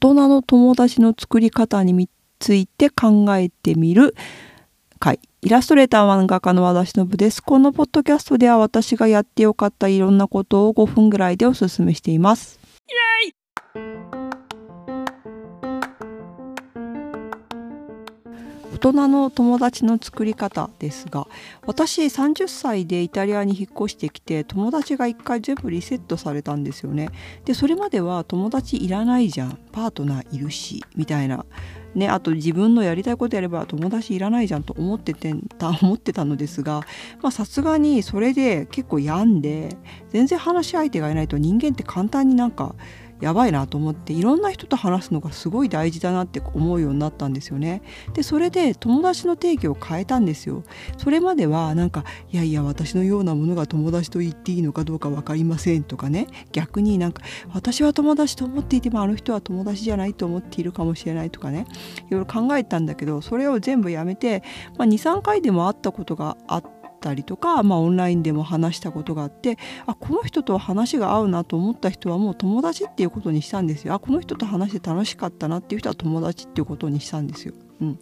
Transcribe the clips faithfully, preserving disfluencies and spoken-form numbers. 大人の友達の作り方について考えてみる回。イラストレーター漫画家の和田忍です。このポッドキャストでは私がやってよかったいろんなことをごふんぐらいでおすすめしています。イエイ。大人の友達の作り方ですが、私さんじゅっさいでイタリアに引っ越してきて、友達がいっかい全部リセットされたんですよね。で、それまでは友達いらないじゃん、パートナーいるしみたいなね、あと自分のやりたいことやれば友達いらないじゃんと思っててた思ってたのですが、まあさすがにそれで結構病んで、全然話し相手がいないと人間って簡単になんかやばいなと思って、いろんな人と話すのがすごい大事だなって思うようになったんですよね。で、それで友達の定義を変えたんですよ。それまではなんか、いやいや私のようなものが友達と言っていいのかどうか分かりませんとかね、逆になんか私は友達と思っていてもあの人は友達じゃないと思っているかもしれないとかね、いろいろ考えたんだけど、それを全部やめて、まあ、にさんかいでも会ったことがあってたりとか、まあ、オンラインでも話したことがあって、あ、この人と話が合うなと思った人はもう友達っていうことにしたんですよ。あ、この人と話して楽しかったなっていう人は友達っていうことにしたんですよ、うん、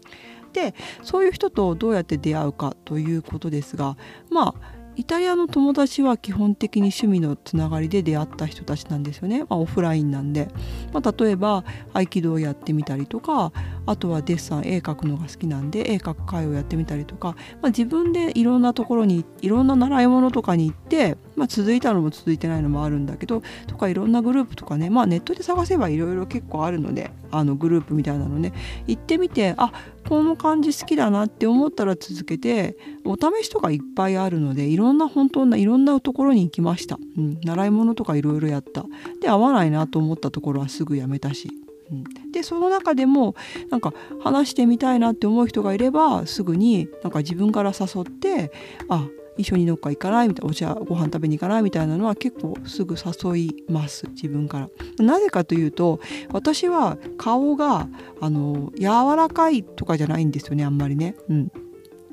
で、そういう人とどうやって出会うかということですが、まあイタリアの友達は基本的に趣味のつながりで出会った人たちなんですよね、まあ、オフラインなんで、まあ、例えば合気道をやってみたりとか、あとはデッサン、絵描くのが好きなんで絵描く会をやってみたりとか、まあ、自分でいろんなところにいろんな習い物とかに行って、まあ、続いたのも続いてないのもあるんだけどとか、いろんなグループとかね、まあ、ネットで探せばいろいろ結構あるので、あのグループみたいなのね、行ってみて、あ、この感じ好きだなって思ったら続けて、お試しとかいっぱいあるので、いろんな本当ないろんなところに行きました、うん、習い物とかいろいろやった。で、合わないなと思ったところはすぐやめたし、うん、でその中でもなんか話してみたいなって思う人がいれば、すぐになんか自分から誘って、あ、一緒にどっか行かないみたいな、お茶ご飯食べに行かないみたいなのは結構すぐ誘います、自分から。なぜかというと、私は顔があの柔らかいとかじゃないんですよね、あんまりね、うん、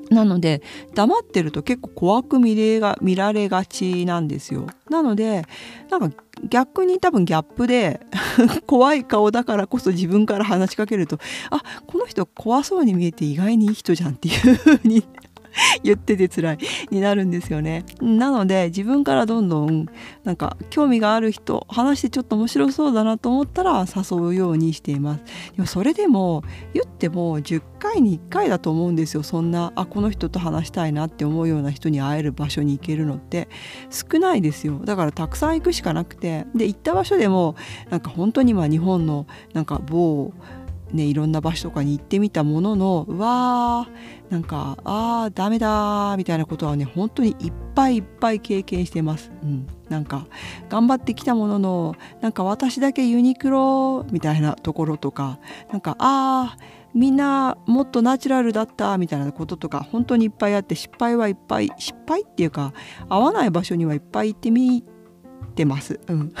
なので黙ってると結構怖く見れが見られがちなんですよ。なのでなんか逆に多分ギャップで怖い顔だからこそ自分から話しかけると、あ、この人怖そうに見えて意外にいい人じゃんっていう風に言ってて辛いになるんですよね。なので自分からどんどんなんか興味がある人、話してちょっと面白そうだなと思ったら誘うようにしています。でもそれでも言ってもじゅっかいにいっかいだと思うんですよ。そんな、あ、この人と話したいなって思うような人に会える場所に行けるのって少ないですよ。だからたくさん行くしかなくて、で行った場所でもなんか本当にまあ日本のなんか某ね、いろんな場所とかに行ってみたものの、うわー、なんかあーダメだーみたいなことはね、本当にいっぱいいっぱい経験してます、うん、なんか頑張ってきたものの、なんか私だけユニクロみたいなところとか、なんかあーみんなもっとナチュラルだったみたいなこととか本当にいっぱいあって、失敗はいっぱい、失敗っていうか合わない場所にはいっぱい行ってみてます、うん。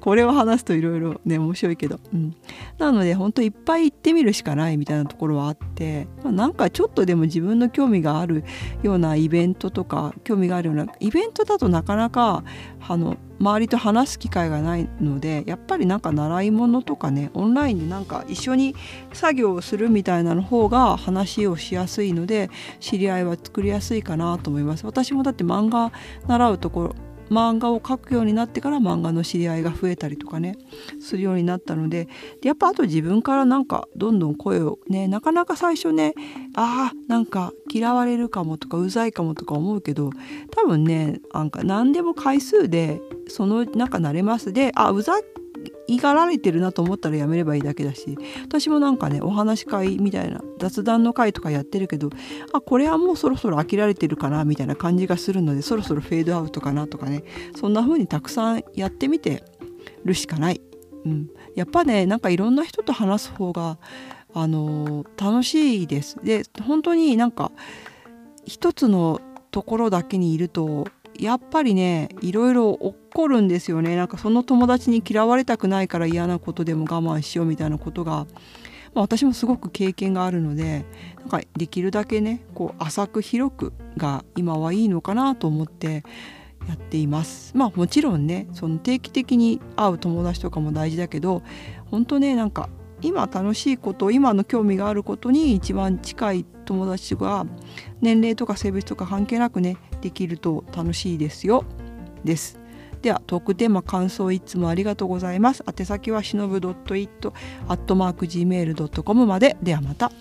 これを話すといろいろね面白いけど、うん、なので本当いっぱい行ってみるしかないみたいなところはあって、まあ、なんかちょっとでも自分の興味があるようなイベントとか、興味があるようなイベントだとなかなかあの周りと話す機会がないので、やっぱりなんか習い物とかね、オンラインでなんか一緒に作業をするみたいなの方が話をしやすいので、知り合いは作りやすいかなと思います。私もだって漫画習うところ、漫画を描くようになってから漫画の知り合いが増えたりとかね、するようになったので、でやっぱあと自分からなんかどんどん声をね、なかなか最初ね、あーなんか嫌われるかもとかうざいかもとか思うけど、多分ね、なんか何でも回数でそのなんか慣れます。で、あ、うざいがられてるなと思ったらやめればいいだけだし、私もなんかね、お話会みたいな雑談の会とかやってるけど、あ、これはもうそろそろ飽きられてるかなみたいな感じがするので、そろそろフェードアウトかなとかね、そんな風にたくさんやってみてるしかない、うん、やっぱね、なんかいろんな人と話す方があの楽しいです。で、本当になんか一つのところだけにいるとやっぱりね、いろいろ起こるんですよね。なんかその友達に嫌われたくないから嫌なことでも我慢しようみたいなことが、まあ、私もすごく経験があるので、なんかできるだけね、こう浅く広くが今はいいのかなと思ってやっています。まあもちろんね、その定期的に会う友達とかも大事だけど、本当ね、なんか今楽しいこと、今の興味があることに一番近い友達が年齢とか性別とか関係なくねできると楽しいですよです。ではトークテーマ、感想いつもありがとうございます。宛先はしのぶ ドットイット アットマークジーメールドットコム まで。ではまた。